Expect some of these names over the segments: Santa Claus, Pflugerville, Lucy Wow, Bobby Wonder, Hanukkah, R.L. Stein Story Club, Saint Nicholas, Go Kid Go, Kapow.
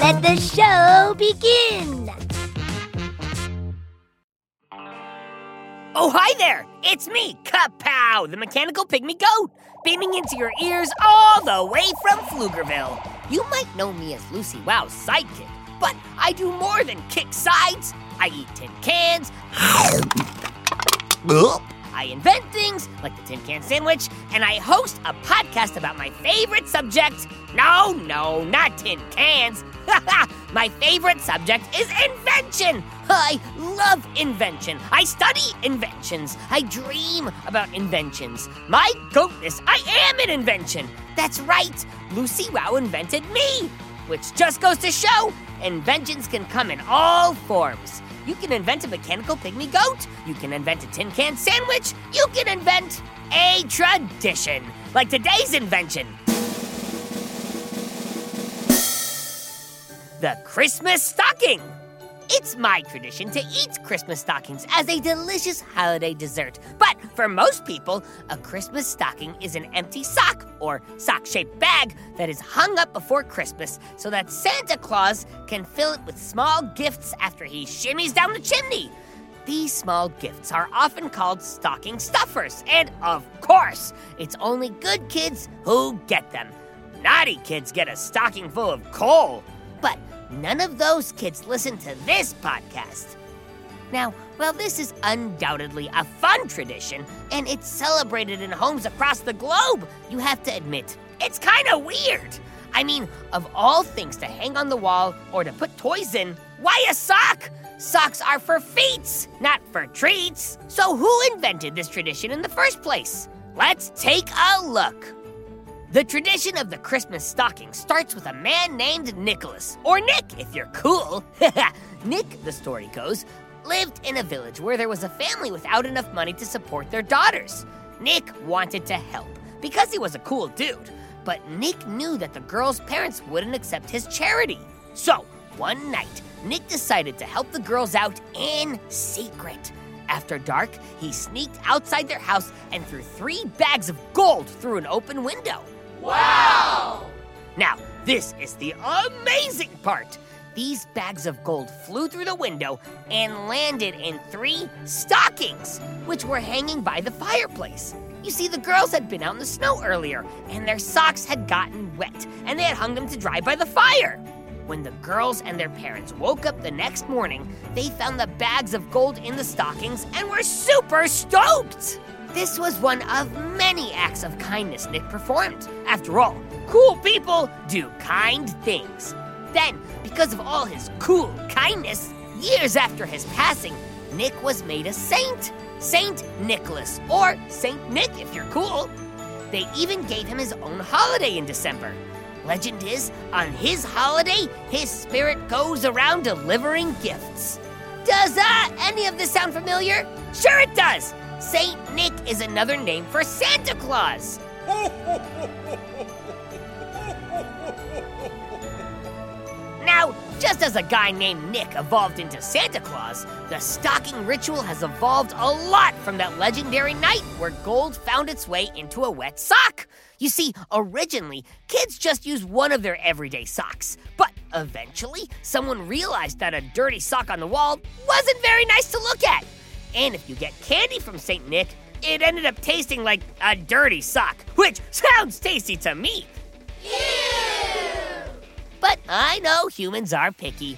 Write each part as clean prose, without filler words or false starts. Let the show begin. Oh, hi there. It's me, Kapow, the mechanical pygmy goat, beaming into your ears all the way from Pflugerville. You might know me as Lucy Wow's sidekick, but I do more than kick sides. I eat tin cans. I invent things like the tin can sandwich, and I host a podcast about my favorite subject. No, not tin cans. My favorite subject is invention. I love invention. I study inventions. I dream about inventions. My goatness, I am an invention. That's right. Lucy Wow invented me, which just goes to show inventions can come in all forms. You can invent a mechanical pygmy goat. You can invent a tin can sandwich. You can invent a tradition, like today's invention. The Christmas stocking. It's my tradition to eat Christmas stockings as a delicious holiday dessert. But for most people, a Christmas stocking is an empty sock or sock-shaped bag that is hung up before Christmas so that Santa Claus can fill it with small gifts after he shimmies down the chimney. These small gifts are often called stocking stuffers. And of course, it's only good kids who get them. Naughty kids get a stocking full of coal. But none of those kids listen to this podcast. Now, while this is undoubtedly a fun tradition, and it's celebrated in homes across the globe, you have to admit, it's kind of weird. I mean, of all things to hang on the wall or to put toys in, why a sock? Socks are for feats, not for treats. So who invented this tradition in the first place? Let's take a look. The tradition of the Christmas stocking starts with a man named Nicholas, or Nick if you're cool. Nick, the story goes, lived in a village where there was a family without enough money to support their daughters. Nick wanted to help because he was a cool dude, but Nick knew that the girls' parents wouldn't accept his charity. So one night, Nick decided to help the girls out in secret. After dark, he sneaked outside their house and threw 3 bags of gold through an open window. Wow! Now, this is the amazing part. These bags of gold flew through the window and landed in 3 stockings, which were hanging by the fireplace. You see, the girls had been out in the snow earlier, and their socks had gotten wet, and they had hung them to dry by the fire. When the girls and their parents woke up the next morning, they found the bags of gold in the stockings and were super stoked! This was one of many acts of kindness Nick performed. After all, cool people do kind things. Then, because of all his cool kindness, years after his passing, Nick was made a saint. Saint Nicholas, or Saint Nick if you're cool. They even gave him his own holiday in December. Legend is, on his holiday, his spirit goes around delivering gifts. Does any of this sound familiar? Sure it does! Saint Nick is another name for Santa Claus. Now, just as a guy named Nick evolved into Santa Claus, the stocking ritual has evolved a lot from that legendary night where gold found its way into a wet sock. You see, originally, kids just used one of their everyday socks. But eventually, someone realized that a dirty sock on the wall wasn't very nice to look at. And if you get candy from St. Nick, it ended up tasting like a dirty sock, which sounds tasty to me. Ew! But I know humans are picky.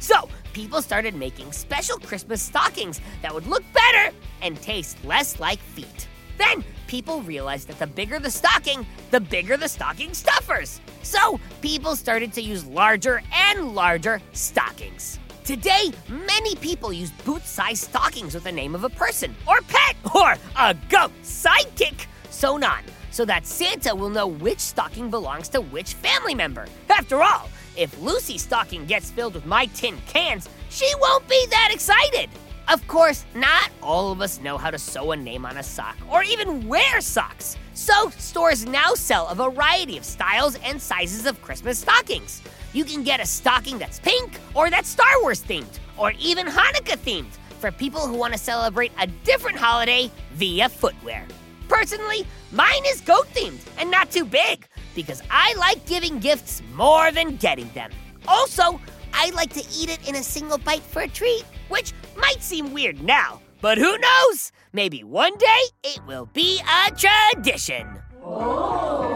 So, people started making special Christmas stockings that would look better and taste less like feet. Then, people realized that the bigger the stocking, the bigger the stocking stuffers. So, people started to use larger and larger stockings. Today, many people use boot-sized stockings with the name of a person, or pet, or a goat sidekick, sewn on. so that Santa will know which stocking belongs to which family member. After all, if Lucy's stocking gets filled with my tin cans, she won't be that excited. Of course, not all of us know how to sew a name on a sock or even wear socks. So stores now sell a variety of styles and sizes of Christmas stockings. You can get a stocking that's pink or that's Star Wars themed or even Hanukkah themed for people who want to celebrate a different holiday via footwear. Personally, mine is goat themed and not too big because I like giving gifts more than getting them. Also, I like to eat it in a single bite for a treat, which might seem weird now, but who knows? Maybe one day it will be a tradition. Oh.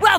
Well,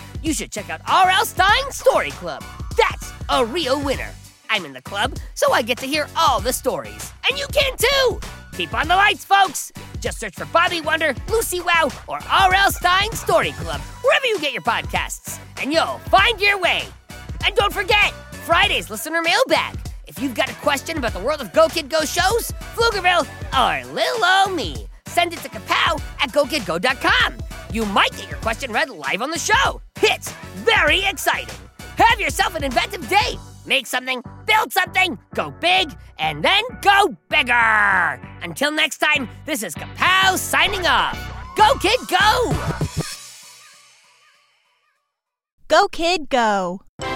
you should check out R.L. Stein Story Club. That's a real winner. I'm in the club, so I get to hear all the stories. And you can too! Keep on the lights, folks! Just search for Bobby Wonder, Lucy Wow, or R.L. Stein Story Club, wherever you get your podcasts, and you'll find your way. And don't forget, Friday's Listener Mailbag. If you've got a question about the world of Go Kid Go shows, Pflugerville, or Lil' Ol' Me, send it to kapow@gokidgo.com. You might get your question read live on the show. It's very exciting. Have yourself an inventive day. Make something, build something, go big, and then go bigger. Until next time, this is Kapow signing off. Go Kid Go! Go Kid Go!